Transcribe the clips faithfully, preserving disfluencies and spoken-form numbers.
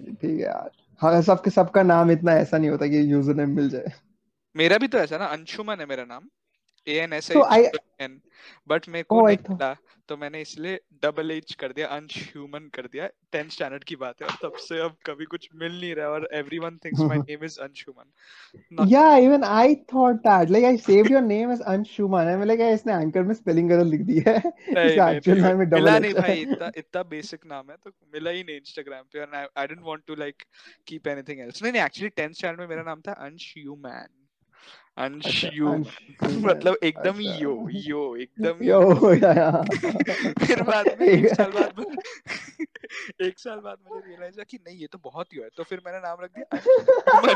ठीक है यार, हाँ सबके सबका नाम इतना ऐसा नहीं होता कि यूजर नेम मिल जाए। मेरा भी तो ऐसा ना, अंशुमन है मेरा नाम, A N S N, but मेरे को नहीं मिला तो मैंने इसलिए डबल एच कर दिया, अंशुमन कर दिया। टेंथ स्टैंडर्ड की बात है और तब से अब कभी कुछ मिल नहीं रहा और everyone thinks my name is Anshuman. या even I thought that, like I saved your name as Anshuman and मैंने कहा इसने एंकर में स्पेलिंग गलत लिख दी है, इसका एक्चुअल नाम में डबल नहीं भाई, इतना इतना बेसिक नाम है तो मिला ही नहीं इंस्टाग्राम पे और I didn't want to like keep anything else. नहीं एक्चुअली टेंथ स्टैंडर्ड में मेरा नाम था अंशुमन, मतलब एकदम ही यो यो एकदम यो। फिर बाद में एक साल बाद एक साल बाद मुझे रियलाइज हुआ कि नहीं ये तो बहुत यो है, तो फिर मैंने नाम रख दिया।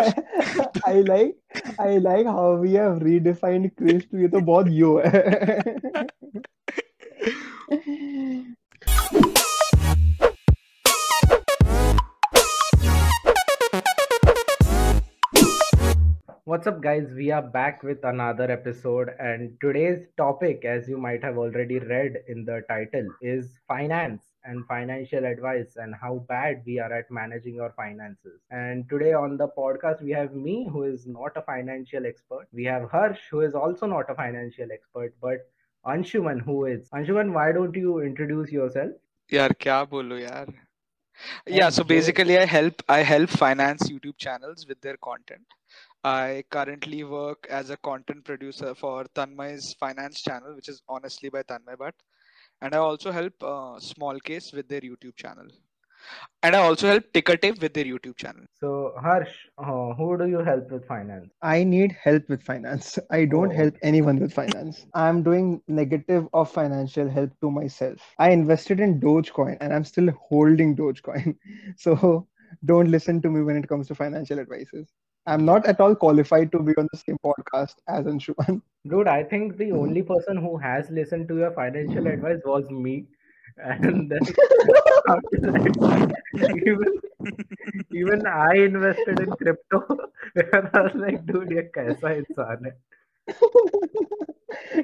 I, I like I like how we have redefined Chris to ये तो बहुत यो है। What's up guys, we are back with another episode and today's topic, as you might have already read in the title, is finance and financial advice and how bad we are at managing our finances. And today on the podcast we have me, who is not a financial expert. We have Harsh, who is also not a financial expert, but Anshuman, who is. Anshuman, why don't you introduce yourself? Yaar kya bolu yaar. Yeah, so basically I help I help finance YouTube channels with their content. I currently work as a content producer for Tanmay's finance channel, which is Honestly by Tanmay Bhatt. And I also help uh, Smallcase with their YouTube channel. And I also help Ticker Tape with their YouTube channel. So Harsh, uh, who do you help with finance? I need help with finance. I don't oh. help anyone with finance. I'm doing negative of financial help to myself. I invested in Dogecoin and I'm still holding Dogecoin. So don't listen to me when it comes to financial advices. I'm not at all qualified to be on the same podcast as Anshuman. Dude, I think the only person who has listened to your financial advice was me. And then after that, even, even I invested in crypto. And I was like, dude, ये कैसा इंसान है?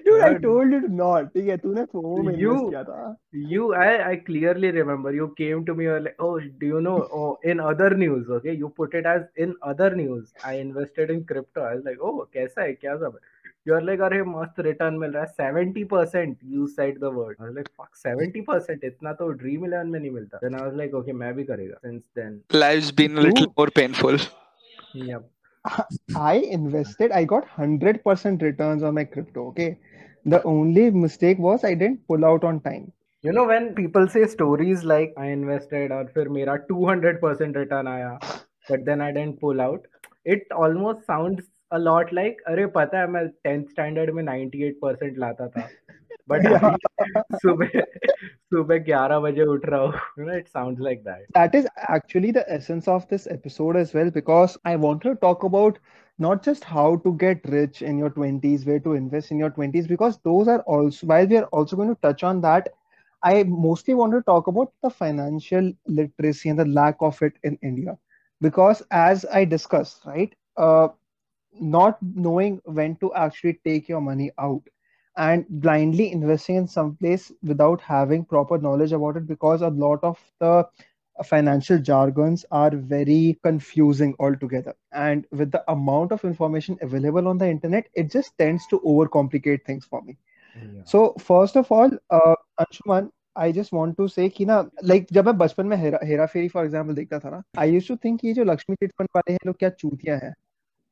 Dude, I told you to not. ठीक है, तूने FOMO में invest किया था. You, I, I clearly remember. You came to me and like, oh, do you know? Oh, in other news, okay. You put it as in other news. I invested in crypto. I was like, oh, कैसा है, क्या सब है? You are like, अरे मस्त return मिल रहा है. Seventy percent. You said the word. I was like, fuck, seventy percent. इतना तो Dream Eleven में नहीं मिलता. Then I was like, okay, मैं भी करेगा. Since then, life's been a little Ooh. more painful. Yep. I invested, I got one hundred percent returns on my crypto, okay? The only mistake was I didn't pull out on time. You know, when people say stories like, I invested and then my two hundred percent return aaya, but then I didn't pull out. It almost sounds a lot like, अरे पता है मैं tenth standard में ninety-eight percent लाता था. But सुबह सुबह ग्यारह बजे उठ रहा हूँ, you know, it sounds like that. That is actually the essence of this episode as well, because I want to talk about not just how to get rich in your twenties, where to invest in your twenties, because those are also, while we are also going to touch on that, I mostly want to talk about the financial literacy and the lack of it in India, because as I discussed, right, uh, not knowing when to actually take your money out and blindly investing in some place without having proper knowledge about it, because a lot of the financial jargons are very confusing altogether. And with the amount of information available on the internet, it just tends to overcomplicate things for me. Yeah. So first of all, uh, Anshuman, I just want to say कि ना, like जब मैं बचपन में हेरा हेरा फेरी for example देखता था ना, I used to think ये जो लक्ष्मी चिट फंड वाले हैं लोग क्या चूतिया हैं.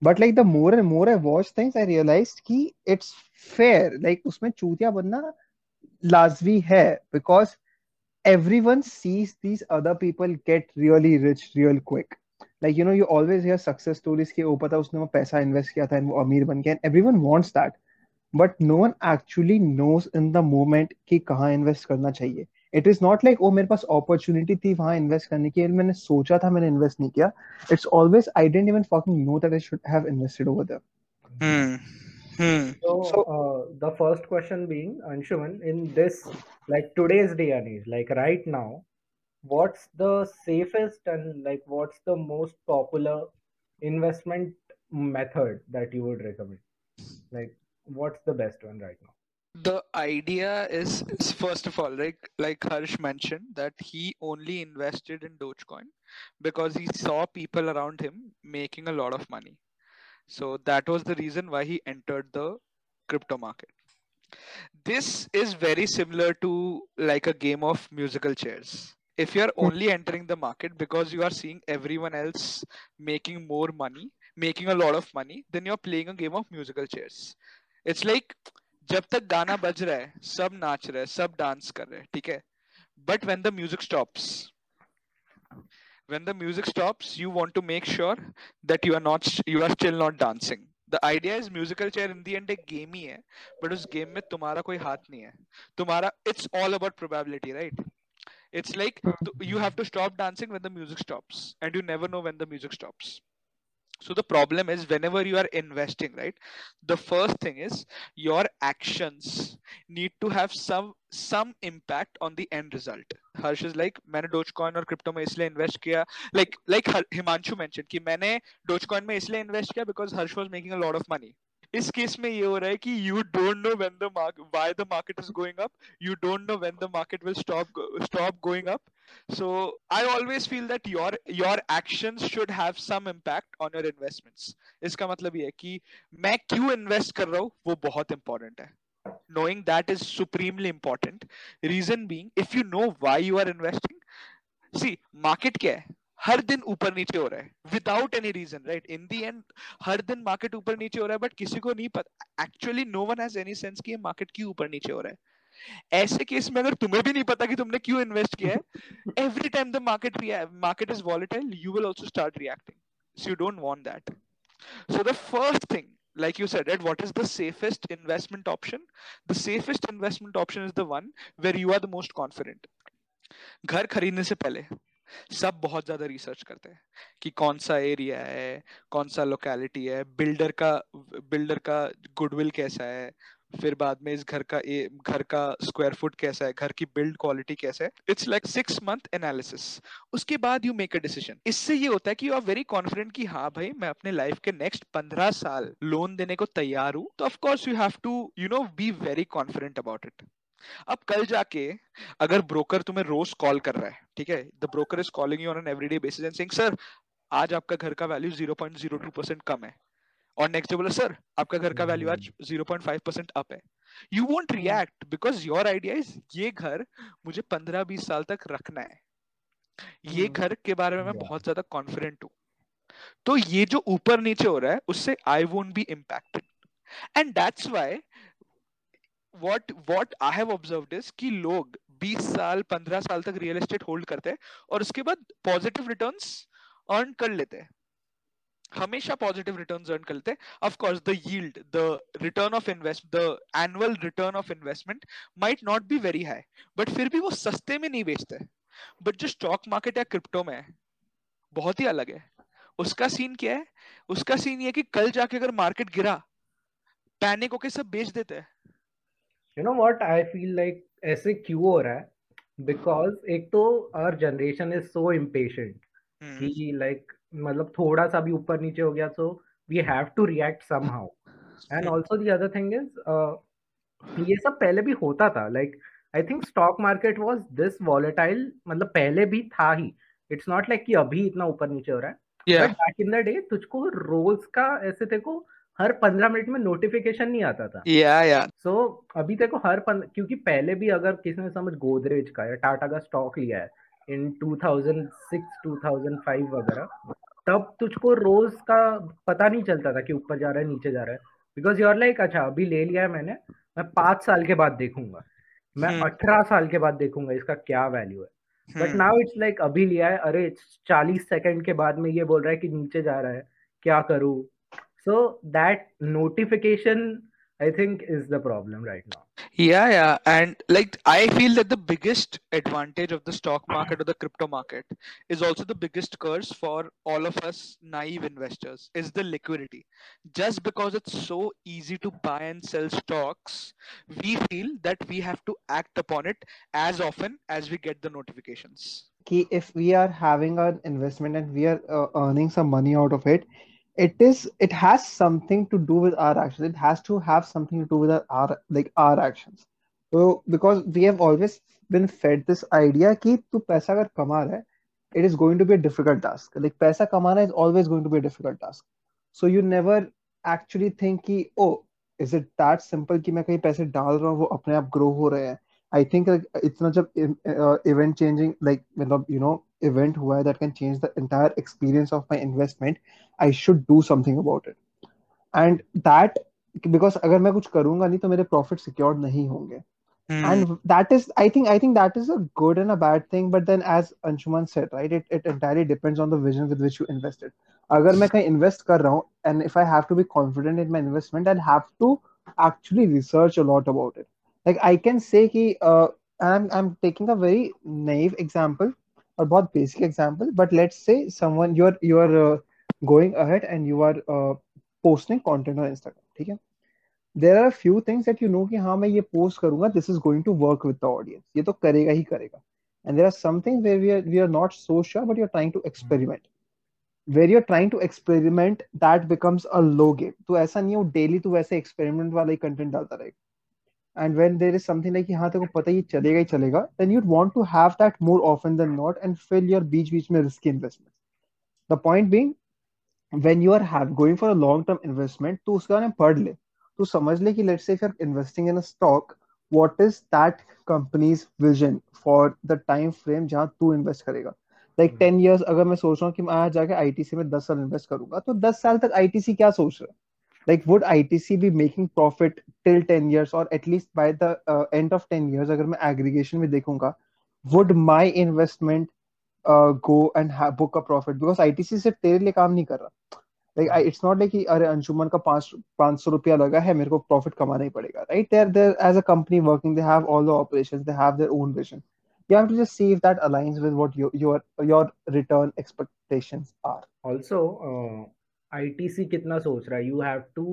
But like the more and more I watched things, I realized कि it's fair. Like उसमें चूतिया बनना लाजमी है, because everyone sees these other people get really rich real quick. Like you know, you always hear success stories कि वो पता उसने वो पैसा इन्वेस्ट किया था और वो अमीर बन गया. Everyone wants that, but no one actually knows in the moment कि कहाँ इन्वेस्ट करना चाहिए. It is not like, oh, मेरे पास opportunity थी वहाँ invest करने की, मैंने सोचा था मैंने invest नहीं किया. It's always, I didn't even fucking know that I should have invested over there. Hmm. Hmm. So, so uh, the first question being, Anshuman, in this, like today's day and age, like right now, what's the safest and like what's the most popular investment method that you would recommend? Like, what's the best one right now? the idea is, is first of all, like like Harsh mentioned, that he only invested in Dogecoin because he saw people around him making a lot of money. So that was the reason why he entered the crypto market. This is very similar to like a game of musical chairs. If you're only entering the market because you are seeing everyone else making more money, making a lot of money, then you're playing a game of musical chairs. It's like, जब तक गाना बज रहा है, सब नाच रहे हैं, सब डांस कर रहे हैं, ठीक है? But when the music stops, when the music stops, you want to make sure that you are not, you are still not dancing. The idea is musical chair in the end एक game ही है, but उस game में तुम्हारा कोई हाथ नहीं है. तुम्हारा, it's all about probability, right? It's like you have to stop dancing when the music stops, and you never know when the music stops. So the problem is whenever you are investing, right? The first thing is your actions need to have some some impact on the end result. Harsh is like, मैंने Dogecoin और crypto में इसलिए invest किया, like like Himanshu mentioned कि मैंने Dogecoin में इसलिए invest किया because Harsh was making a lot of money. इस केस में ये हो रहा है कि you don't know when the market, why the market is going up. You don't know when the market will stop stop going up. So I always feel that your your actions should have some impact on your investments. इसका मतलब ये है कि मैं क्यों invest कर रहा हूँ वो बहुत important है. Knowing that is supremely important. Reason being, if you know why you are investing, see market क्या है? हर दिन ऊपर नीचे हो रहा है without any reason, right? In the end, हर दिन market ऊपर नीचे हो रहा है, but किसी को नहीं पता. Actually, no one has any sense कि market क्यों ऊपर नीचे हो रहा है. ऐसे केस में अगर तुम्हें भी नहीं पता कि तुमने क्यों इन्वेस्ट किया है, every time the market market is volatile, you will also start reacting. So you don't want that. So the first thing, like you said, right, what is the safest investment option? The safest investment option is the one where you are the most confident. घर खरीदने से पहले सब बहुत ज्यादा research करते हैं कि कौन सा एरिया है, कौन सा लोकेलिटी है, बिल्डर का बिल्डर का गुडविल कैसा है, फिर बाद में इस घर का ए, घर का स्क्वायर फुट कैसा है, घर की बिल्ड क्वालिटी कैसा है. It's like six month analysis. उसके बाद यू मेक अ डिसीजन. इससे ये होता है कि यू आर वेरी कॉन्फिडेंट कि हाँ भाई, मैं अपने लाइफ के नेक्स्ट पंद्रह साल लोन देने को तैयार हूँ. तो of course you have to you know be very confident about it. अब कल जाके अगर ब्रोकर तुम्हें रोज कॉल कर रहा है, ठीक है, the broker is calling you on an everyday basis and saying, sir आज आपका घर का value zero point zero two percent कम है, और नेक्स्ट डे बोला, सर आपका घर का वैल्यू आज zero point five percent up है. You won't react because your idea is ये घर मुझे पंद्रह बीस साल तक रखना है, ये घर के बारे में मैं बहुत ज्यादा कॉन्फिडेंट हूँ. तो ये जो ऊपर नीचे हो रहा है उससे I won't be impacted. And that's why what what I have observed is कि लोग बीस साल पंद्रह साल तक रियल एस्टेट होल्ड करते हैं और उसके बाद पॉजिटिव रिटर्न्स अर्न कर लेते हैं. हमेशा पॉजिटिव रिटर्न्स अर्न करते हैं. Of course the yield, the return of invest, the annual return of investment might not be very high, but फिर भी वो सस्ते में नहीं बेचते. बट जो स्टॉक मार्केट या क्रिप्टो में बहुत ही अलग है. उसका सीन क्या है? उसका सीन ये कि कल जाके अगर मार्केट गिरा, पैनिक होके सब बेच देते हैं. You know what I feel like ऐसे क्यों हो रहा है? बिकॉज एक तो our generation is so impatient कि लाइक मतलब थोड़ा सा भी ऊपर नीचे हो गया so we have to react somehow. And also the other thing is ये सब पहले भी होता था. Like I think stock market was this volatile, मतलब पहले भी था ही. इट्स नॉट लाइक कि अभी इतना ऊपर नीचे हो रहा है. But back in the day तुझको रोज का ऐसे देखो हर पंद्रह मिनट में नोटिफिकेशन नहीं आता था. या या सो अभी देखो हर पंद्रह, क्योंकि पहले भी अगर किसी ने समझ गोदरेज का या टाटा का स्टॉक लिया है इन two thousand six two thousand five वगैरह, तब तुझको रोज का पता नहीं चलता था कि ऊपर जा रहा है नीचे जा रहा है. बिकॉज यूर लाइक अच्छा अभी ले लिया है मैंने, मैं पांच साल के बाद देखूंगा, मैं अठारह साल के बाद देखूंगा इसका क्या वैल्यू है. बट नाउ इट्स लाइक अभी लिया है, अरे चालीस सेकंड के बाद में ये बोल रहा है कि नीचे जा रहा है, क्या करूं? So that notification I think is the problem right now. Yeah, yeah, and like I feel that the biggest advantage of the stock market or the crypto market is also the biggest curse for all of us naive investors is the liquidity. Just because it's so easy to buy and sell stocks, we feel that we have to act upon it as often as we get the notifications. Ki if we are having an investment and we are uh, earning some money out of it, it is it has something to do with our actions. It has to have something to do with our, our like our actions. So because we have always been fed this idea कि तू पैसा अगर कमा रहा है, it is going to be a difficult task. Like पैसा कमाना is always going to be a difficult task. So you never actually think कि oh, is it that simple कि मैं कहीं पैसे डाल रहा हूँ वो अपने आप grow हो रहे हैं. I think like इतना जब event changing like मतलब you know event हुआ है that can change the entire experience of my investment, I should do something about it. And that because अगर मैं कुछ करूँगा नहीं तो मेरे profit secured नहीं होंगे. Mm. And that is I think I think that is a good and a bad thing. But then as Anshuman said, right, it it entirely depends on the vision with which you invested. अगर मैं कहीं invest कर रहा हूँ and if I have to be confident in my investment, I'll have to actually research a lot about it. Like I can say कि uh, I'm I'm taking a very naive example or बहुत basic example, but let's say someone you're you're uh, going ahead and you are uh, posting content on Instagram, ठीक है? There are a few things that you know कि हाँ मैं ये post करूँगा, this is going to work with the audience, ये तो करेगा ही करेगा. And there are some things where we are we are not so sure, but you're trying to experiment. Where you're trying to experiment, that becomes a low game. तो ऐसा नहीं हो daily तो वैसे experiment वाला ही content डालता रहेगा. And when there is something like हाँ तेरे को पता ये चलेगा ही चलेगा, then you'd want to have that more often than not and fill your बीच-बीच में risky investments. The point being, when you are have going for a long-term investment, तो उसके बारे में पढ़ ले, तो समझ ले कि let's say if you're investing in a stock, what is that company's vision for the time frame जहाँ तू invest करेगा? Like ten years अगर मैं सोच रहा हूँ कि मैं आज जाके I T C में दस साल invest करूँगा, तो दस साल तक I T C क्या सोच रहा है? Like would I T C be making profit till ten years or at least by the uh, end of ten years? अगर मैं aggregation में देखूँगा, would my investment uh, go and have, book a profit? Because I T C सिर्फ तेरे लिए काम नहीं कर रहा. Like I, it's not like कि अरे अंशुमन का पाँच पाँच सौ रुपया लगा है मेरे को profit कमाना ही पड़ेगा, right? They're there as a company working. They have all the operations. They have their own vision. You have to just see if that aligns with what your your your return expectations are. Also. Uh... I T C कितना सोच रहा है, you have to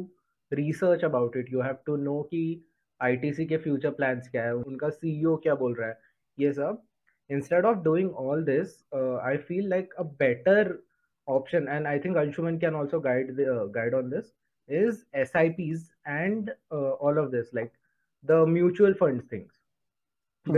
research about it, you have to know कि I T C के future plans क्या है, उनका C E O क्या बोल रहा है, ये सब. Instead of doing all this, uh, I feel like a better option, and I think Anshuman can also guide the uh, guide on this, is S I Ps and uh, all of this, like the mutual funds things.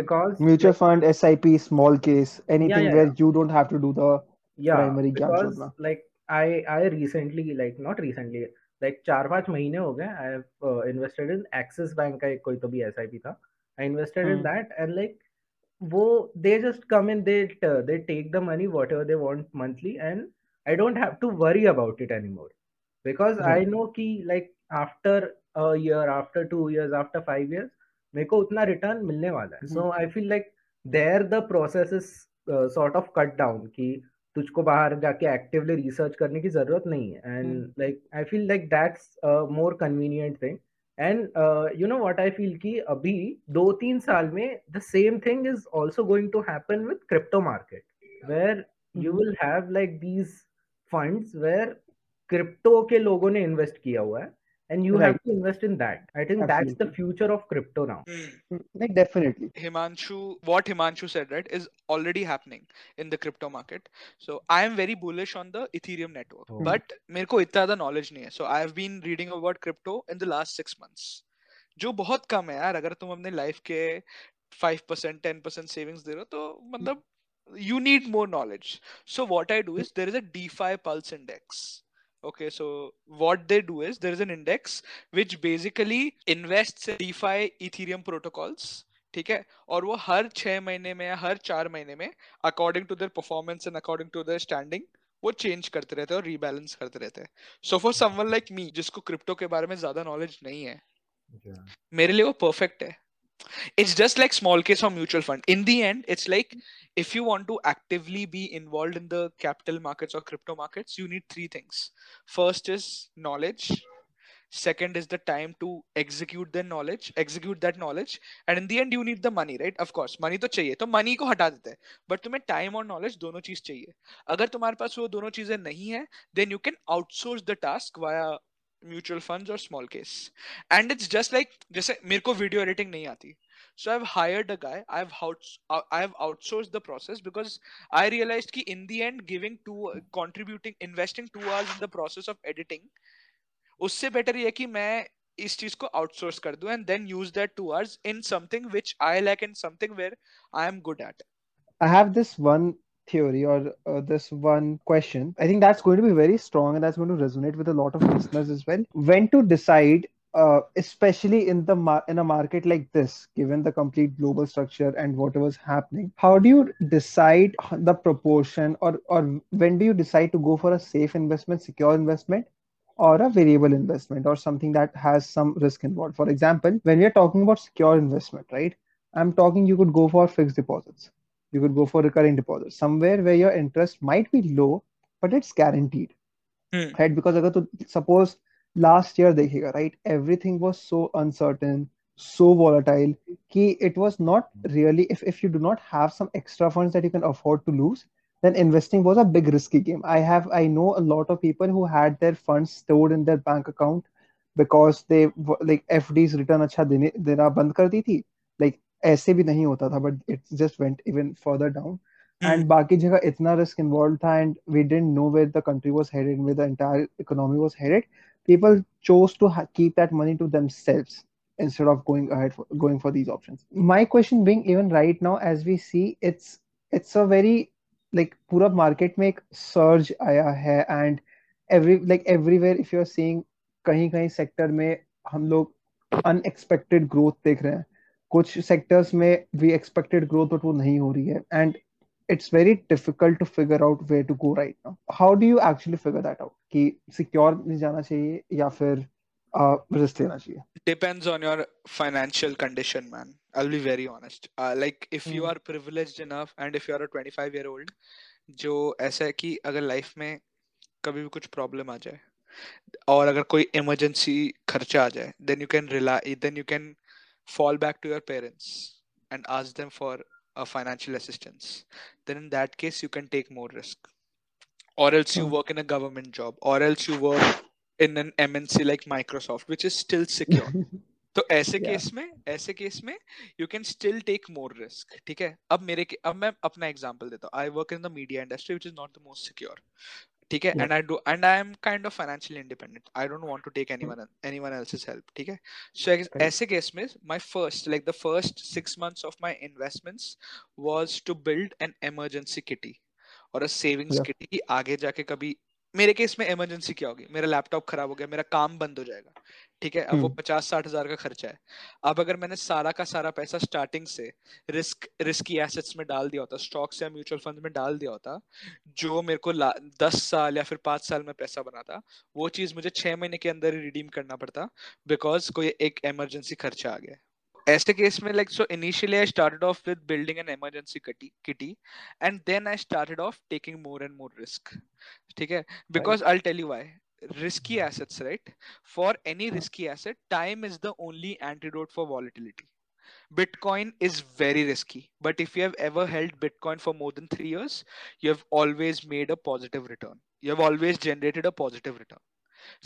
Because mutual fund, S I P, small case, anything yeah, yeah, where yeah. you don't have to do the yeah, primary because gap. Like I I recently like not recently like चार पाँच महीने हो गए I have uh, invested in Axis Bank का एक कोई तो भी S I P था. I invested mm. in that and like वो they just come in, they uh, they take the money whatever they want monthly and I don't have to worry about it anymore because mm. I know कि like after a year, after two years, after five years मेरे को उतना return मिलने वाला है. mm. So I feel like there the process is uh, sort of cut down कि तुझको बाहर जाके एक्टिवली रिसर्च करने की जरूरत नहीं है. And like I feel like that's more convenient thing. And you know what I feel कि अभी दो तीन साल में the same thing is also going to happen with crypto market where you will have like these funds where crypto के लोगों ने invest किया हुआ है and you right. have to invest in that. I think Absolutely. that's the future of crypto now. Mm. Like definitely. Himanshu, what Himanshu said, right, is already happening in the crypto market. So I am very bullish on the Ethereum network, oh. but मेरे को इतना knowledge नहीं है. So I have been reading about crypto in the last six months. जो बहुत कम है यार. अगर तुम अपने life के five percent, ten percent savings दे रहे हो तो मतलब you need more knowledge. So what I do is there is a DeFi Pulse Index. Okay, so what they do is there is an index which basically invests in DeFi Ethereum protocols. ठीक है, और वो हर छह महीने में या हर चार महीने में according to their performance and according to their standing वो change करते रहते हैं और rebalance करते रहते हैं. So for someone like me जिसको क्रिप्टो के बारे में ज्यादा knowledge नहीं है yeah. मेरे लिए वो perfect है. It's just like small case or mutual fund. In the end, it's like if you want to actively be involved in the capital markets or crypto markets, you need three things. First is knowledge. Second is the time to execute the knowledge, execute that knowledge. And in the end, you need the money, right? Of course, money तो चाहिए, तो money को हटा देते हैं. But तुम्हें time और knowledge दोनों चीज चाहिए. अगर तुम्हारे पास वो दोनों चीजें नहीं है, then you can outsource the task via mutual funds or small case. And it's just like जैसे मेरे को video editing नहीं आती, So I've hired a guy. I've outs I've outsourced the process because I realized that in the end, giving two, contributing, investing two hours in the process of editing, उससे better ये कि मैं इस चीज को outsource कर दूँ and then use that two hours in something which I lack and something where I am good at. I have this one theory or uh, this one question. I think that's going to be very strong and that's going to resonate with a lot of listeners as well. When to decide, uh, especially in the mar- in a market like this, given the complete global structure and whatever's happening, how do you decide the proportion or or when do you decide to go for a safe investment, secure investment, or a variable investment or something that has some risk involved? For example, when we are talking about secure investment, right? I'm talking you could go for fixed deposits. You could go for recurring deposits, somewhere where your interest might be low, but it's guaranteed, mm. right? Because agar tu, suppose last year, dekhega, right? Everything was so uncertain, so volatile, ki it was not really, if, if you do not have some extra funds that you can afford to lose, then investing was a big risky game. I have, I know a lot of people who had their funds stored in their bank account because they, like F Ds return achha dene, dena band kar di thi. Like, ऐसे भी नहीं होता था, but it just went even further down. And बाकी जगह इतना risk involved था, and we didn't know where the country was headed, where the entire economy was headed. People chose to ha- keep that money to themselves instead of going ahead for, going for these options. My question being, even right now as we see, it's it's a very like पूरा market में एक surge आया है, and every like everywhere if you're seeing कहीं कहीं sector में हम लोग unexpected growth देख रहे हैं. कुछ सेक्टर्स में वी एक्सपेक्टेड ग्रोथ बट वो नहीं हो रही है and it's very difficult to figure out where to go right now. How do you actually figure that out कि सिक्योर में जाना चाहिए या फिर रिस्क लेना चाहिए? Depends on your financial condition man. I will be very honest, like if you are privileged enough and if you are a twenty five year old जो ऐसा है कि अगर लाइफ में कभी भी कुछ प्रॉब्लम आ जाए और अगर कोई इमरजेंसी खर्चा आ जाए then you can rely then you can fall back to your parents and ask them for a financial assistance, then in that case you can take more risk. Or else you work in a government job, or else you work in an M N C like Microsoft, which is still secure. So ऐसे case में ऐसे case में you can still take more risk. ठीक है, अब मेरे अब मैं अपना एग्जाम्पल देता हूँ. I work in the media industry, which is not the most secure. ठीक है, and I do and I am kind of financially independent. I don't want to take anyone anyone else's help. ठीक है, so ऐसे case में my first like the first six months of my investments was to build an emergency kitty और a savings yeah. kitty. आगे जाके कभी मेरे case में emergency क्या होगी, मेरा लैपटॉप खराब हो गया, मेरा काम बंद हो जाएगा. ठीक है, अब hmm. वो पचास साठ हजार का खर्चा है. अब अगर मैंने सारा का सारा पैसा स्टार्टिंग से रिस्क रिस्की एसेट्स में डाल दिया होता, स्टॉक्स या म्यूचुअल फंड्स में डाल दिया होता, जो मेरे को दस साल या फिर पाँच साल में पैसा बनाता, वो चीज़ मुझे छः महीने के अंदर ही रिडीम करना पड़ता बिकॉज कोई एक इमरजेंसी खर्चा आ गया. ऐसे केस में like so initially I started off with building an emergency kitty and then I started off taking more and more risk. ठीक है, because I will tell you why. Risky assets, right? For any risky asset, time is the only antidote for volatility. Bitcoin is very risky, but if you have ever held Bitcoin for more than three years, you have always made a positive return. You have always generated a positive return.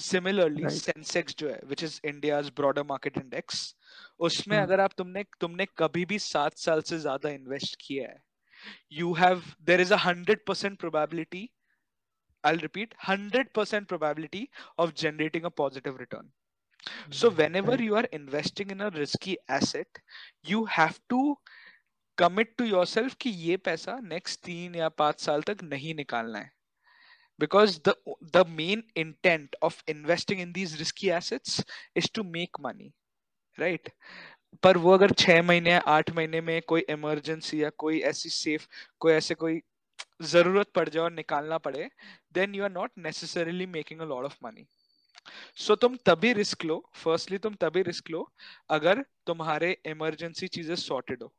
Similarly, right. Sensex, जो है, which is India's broader market index, उसमें hmm. अगर आप तुमने तुमने कभी भी सात साल से ज्यादा इन्वेस्ट किया है, you have there is a hundred percent probability. I'll repeat, one hundred percent probability of generating a positive return. So whenever you are investing in a risky asset, you have to commit to yourself कि ये पैसा next तीन या पाँच साल तक नहीं निकालना है. Because the the main intent of investing in these risky assets is to make money, right? पर वो अगर छः महीने या आठ महीने में कोई emergency या कोई ऐसी safe कोई ऐसे कोई जरूरत पड़ जाए और निकालना पड़े, then you are not necessarily making a lot of money. So तुम तभी रिस्क लो, firstly तुम तभी रिस्क लो अगर तुम्हारे emergency चीजें sorted हो.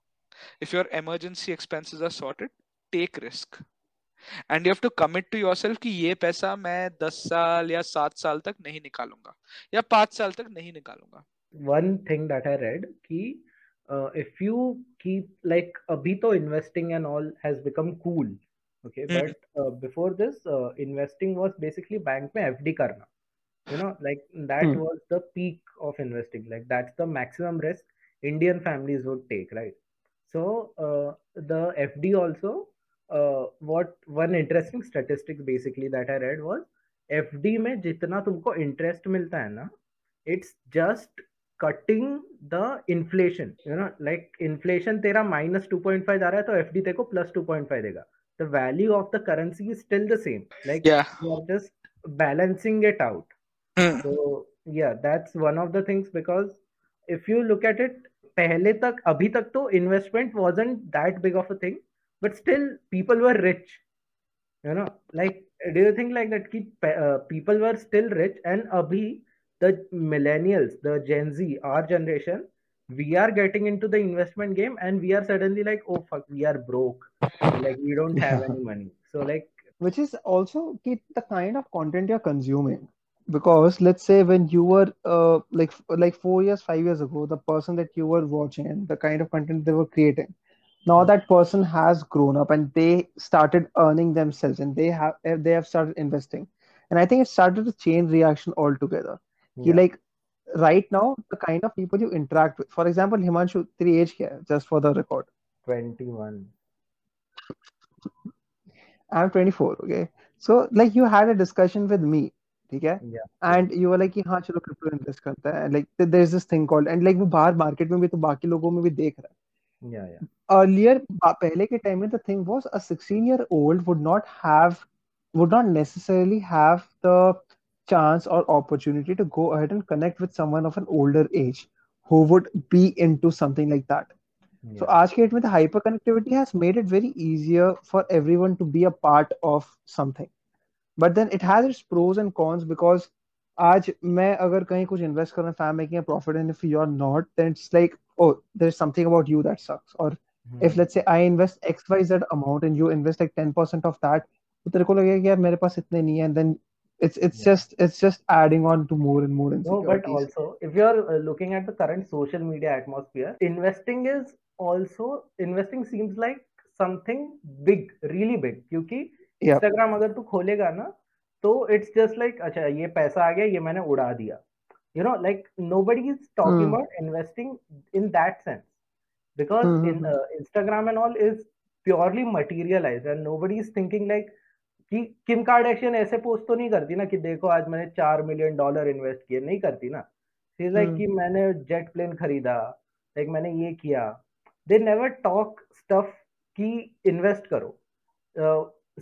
If your emergency expenses are sorted, take risk. And you have to commit to yourself कि ये पैसा मैं दस साल या सात साल तक नहीं निकालूंगा या पाँच साल तक नहीं निकालूंगा. One thing that I read कि uh, if you keep like अभी तो investing and all has become cool. Okay, mm-hmm. but uh, before this, uh, investing was basically bank mein F D karna. You know, like that mm-hmm. was the peak of investing. Like that's the maximum risk Indian families would take, right? So uh, the F D also, uh, what one interesting statistics basically that I read was F D में जितना तुमको interest मिलता है ना, it's just cutting the inflation, you know, like inflation तेरा minus two point five जा रहा है तो F D तेको plus two point five देगा. The value of the currency is still the same. Like yeah. You're just balancing it out. Mm. So yeah, that's one of the things because if you look at it, पहले तक अभी तक तो investment wasn't that big of a thing, but still people were rich. You know, like do you think like that? Ki, uh, people were still rich, and abhi the millennials, the Gen Z, our generation, we are getting into the investment game and we are suddenly like, oh fuck, we are broke, like we don't have yeah. any money. So like, which is also keep the kind of content you're consuming, because let's say when you were uh, like like four years, five years ago, the person that you were watching and the kind of content they were creating, now that person has grown up and they started earning themselves and they have they have started investing, and I think it started a chain reaction altogether. Yeah. You like. Right now, the kind of people you interact with. For example, Himanshu, three age kya hai, just for the record. twenty-one. I'm twenty-four, okay? So, like, you had a discussion with me, okay? Yeah. And you were like, haan, chalo, crypto invest karta hai. And, like, there's this thing called, and, like, wo bahar market mein bhi, to baaki logon mein bhi dekh raha hai. Yeah, yeah. Earlier, pehle ke time mein, the thing was, a sixteen-year-old would not have, would not necessarily have the chance or opportunity to go ahead and connect with someone of an older age who would be into something like that. Yeah. So, aaj ke date mein the hyperconnectivity has made it very easier for everyone to be a part of something. But then it has its pros and cons because aaj main agar kahin kuch invest karna, if I'm making a profit and if you're not, then it's like, oh, there's something about you that sucks. Or mm-hmm. if let's say I invest X Y Z amount and you invest like ten percent of that, to tere ko lagega ki yaar mere paas itne nahi hai, and then It's it's yeah. just it's just adding on to more and more insecurities. No, but also, if you're looking at the current social media atmosphere, investing is also, investing seems like something big, really big. Because yeah. Instagram, agar tu kholega na, so it's just like, अच्छा ये पैसा आ गया, ये मैंने उड़ा दिया. You know, like nobody is talking mm. about investing in that sense because mm-hmm. in uh, Instagram and all is purely materialized, and nobody is thinking like. कि किम कार्डशियन ऐसे पोस्ट तो नहीं करती ना कि देखो आज मैंने चार मिलियन डॉलर इन्वेस्ट किए, नहीं करती ना. शी इज लाइक कि मैंने जेट प्लेन खरीदा, लाइक मैंने ये किया. दे नेवर टॉक स्टफ कि इन्वेस्ट करो.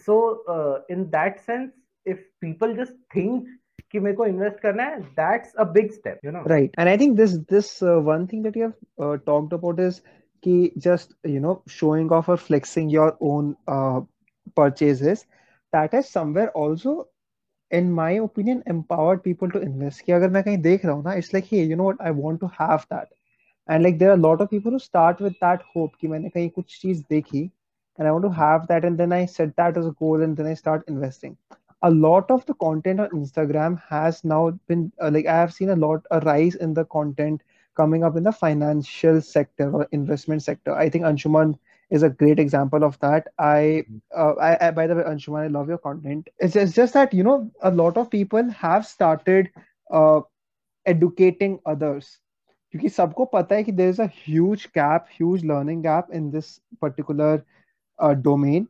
So in that sense if people just think कि मेरे को इन्वेस्ट करना है, that's a big step, you know, right. And I think this this one thing that you have talked about is कि just you know showing off और flexing your own purchases. That has somewhere also, in my opinion, empowered people to invest. कि अगर मैं कहीं देख रहा हूँ ना, it's like, hey, you know what, I want to have that. And like there are a lot of people who start with that hope कि मैंने कहीं कुछ चीज़ देखी, and I want to have that, and then I set that as a goal, and then I start investing. A lot of the content on Instagram has now been uh, like I have seen a lot a rise in the content coming up in the financial sector or investment sector. I think Anshuman is a great example of that. I, uh, I, I, by the way, Anshuman, I love your content. It's, it's just that, you know, a lot of people have started uh, educating others. Because sabko pata hai ki there is a huge gap, huge learning gap in this particular uh, domain.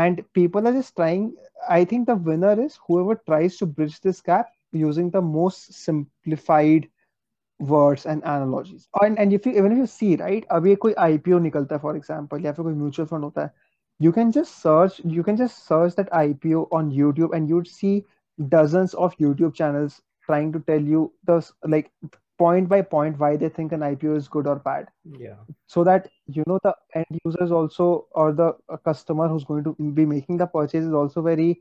And people are just trying. I think the winner is whoever tries to bridge this gap using the most simplified words and analogies. And, and if you, even if you see, right, abhi koi I P O nikalta hai, for example, ya fir koi mutual fund hota hai, you can just search, you can just search that I P O on YouTube and you'd see dozens of YouTube channels trying to tell you the, like, point by point why they think an I P O is good or bad. Yeah. So that, you know, the end users also, or the customer who's going to be making the purchase is also very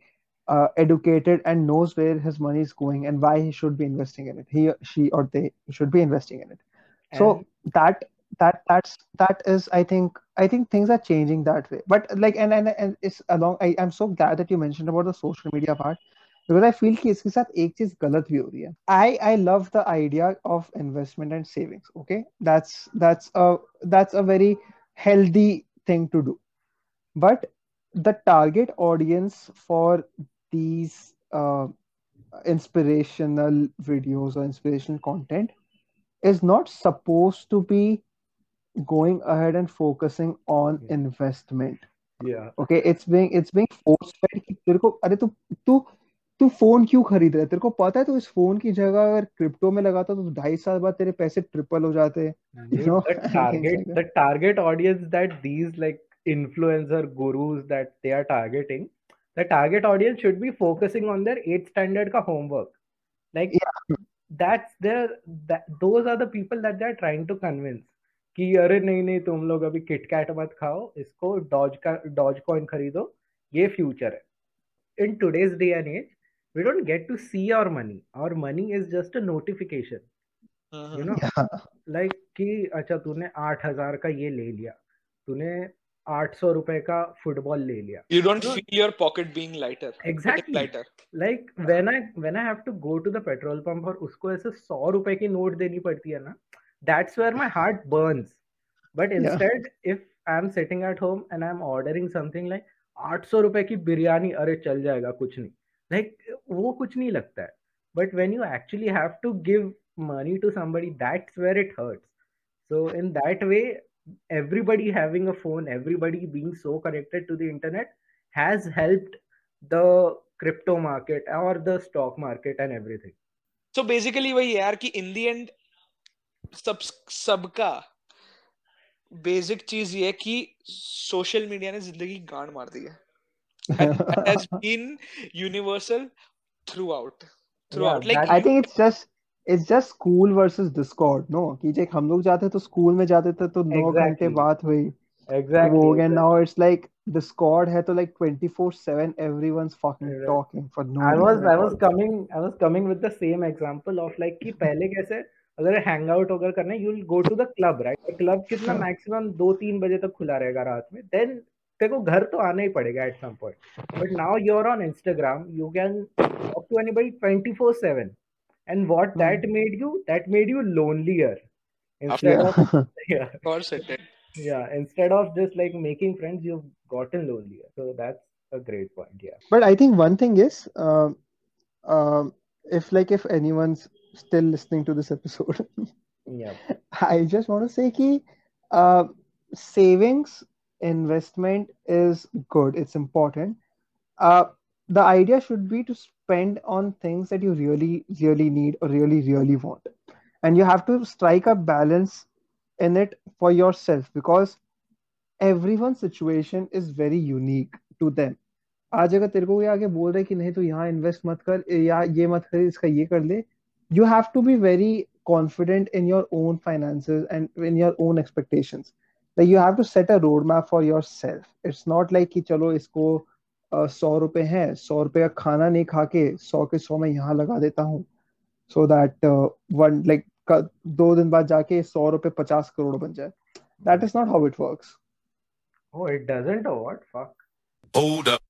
Uh, educated and knows where his money is going and why he should be investing in it. He, she, or they should be investing in it. And so that that that's that is, I think, I think things are changing that way. But like, and and, and it's along. I am so glad that you mentioned about the social media part because I feel ki iske saath ek cheez galat bhi ho rahi hai. I I love the idea of investment and savings. Okay, that's that's a that's a very healthy thing to do. But the target audience for these uh, inspirational videos or inspirational content is not supposed to be going ahead and focusing on yeah. investment. Yeah. Okay, it's being it's being forced fed कि तेरे को अरे तू तू तू phone क्यों खरीद रहा है? तेरे को पता है तू इस फोन की जगह अगर क्रिप्टो में लगाता तो ढाई साल बाद तेरे पैसे ट्रिपल हो जाते हैं. You know? The target the target audience that these like influencer gurus that they are targeting, the target audience should be focusing on their eighth standard का homework. Like yeah. that's their that those are the people that they are trying to convince. कि अरे नहीं नहीं तुम लोग अभी KitKat मत खाओ, इसको डॉज का डॉज कॉइन खरीदो, ये फ्यूचर है. In today's day and as we don't get to see our money, our money is just a notification, you know, like कि अच्छा तूने आठ हजार का ये ले लिया, तूने आठ सौ रुपए का फुटबॉल ले लिया. You don't feel your pocket being lighter. Exactly lighter. Like when I when I have to go to the petrol pump और उसको ऐसे सौ रुपए की नोट देनी पड़ती है ना, that's where my heart burns. But instead, yeah. if I'm sitting at home and I'm ordering something like eight hundred rupees ki biryani, अरे चल जाएगा कुछ नहीं, like वो कुछ नहीं लगता है. But when you actually have to give money to somebody, that's where it hurts. So in that way, everybody having a phone, everybody being so connected to the internet has helped the crypto market or the stock market and everything. So basically वही यार कि in the end, सब सबका basic चीज ये है कि social media ने जिंदगी गांड मार दी है. It has been universal throughout. Throughout, like I think it's just it's just school versus Discord, no? कि जब हम लोग जाते तो स्कूल में जाते थे तो नौ घंटे बात हुई. Exactly. वो and now it's like Discord है तो like twenty-four seven everyone's fucking right. talking for no. I was I was coming I was coming with the same example of like कि पहले कैसे अगर हैंग आउट अगर करना है, you'll go to the club, right? Club कितना maximum दो तीन बजे तक खुला रहेगा रात में, देन तेरे को घर तो आना ही पड़ेगा at some point. But now you are on Instagram, you can talk to anybody twenty-four seven, and what that made you that made you lonelier instead of या कोर्स इट या instead of just like making friends you have gotten lonelier. So that's a great point. या but I think one thing is if like if anyone's still listening to this episode yeah I just want to say ki uh, savings investment is good, it's important. Uh, the idea should be to spend on things that you really really need or really really want, and you have to strike a balance in it for yourself because everyone's situation is very unique to them. आज अगर तेरे को ये आगे बोल रहे कि नहीं तो यहाँ इन्वेस्ट मत कर या ये मत कर, इसका ये कर ले, you have to be very confident in your own finances and in your own expectations. Like you have to set a road map for yourself. It's not like कि चलो इसको सौ रुपए हैं, सौ रुपए का खाना नहीं खा के सौ के सौ में यहाँ लगा देता हूँ सो दैट वन लाइक दो दिन बाद जाके सौ रुपए पचास करोड़ बन जाए. That is not how it works. Oh, it doesn't or what? Fuck. Hold up.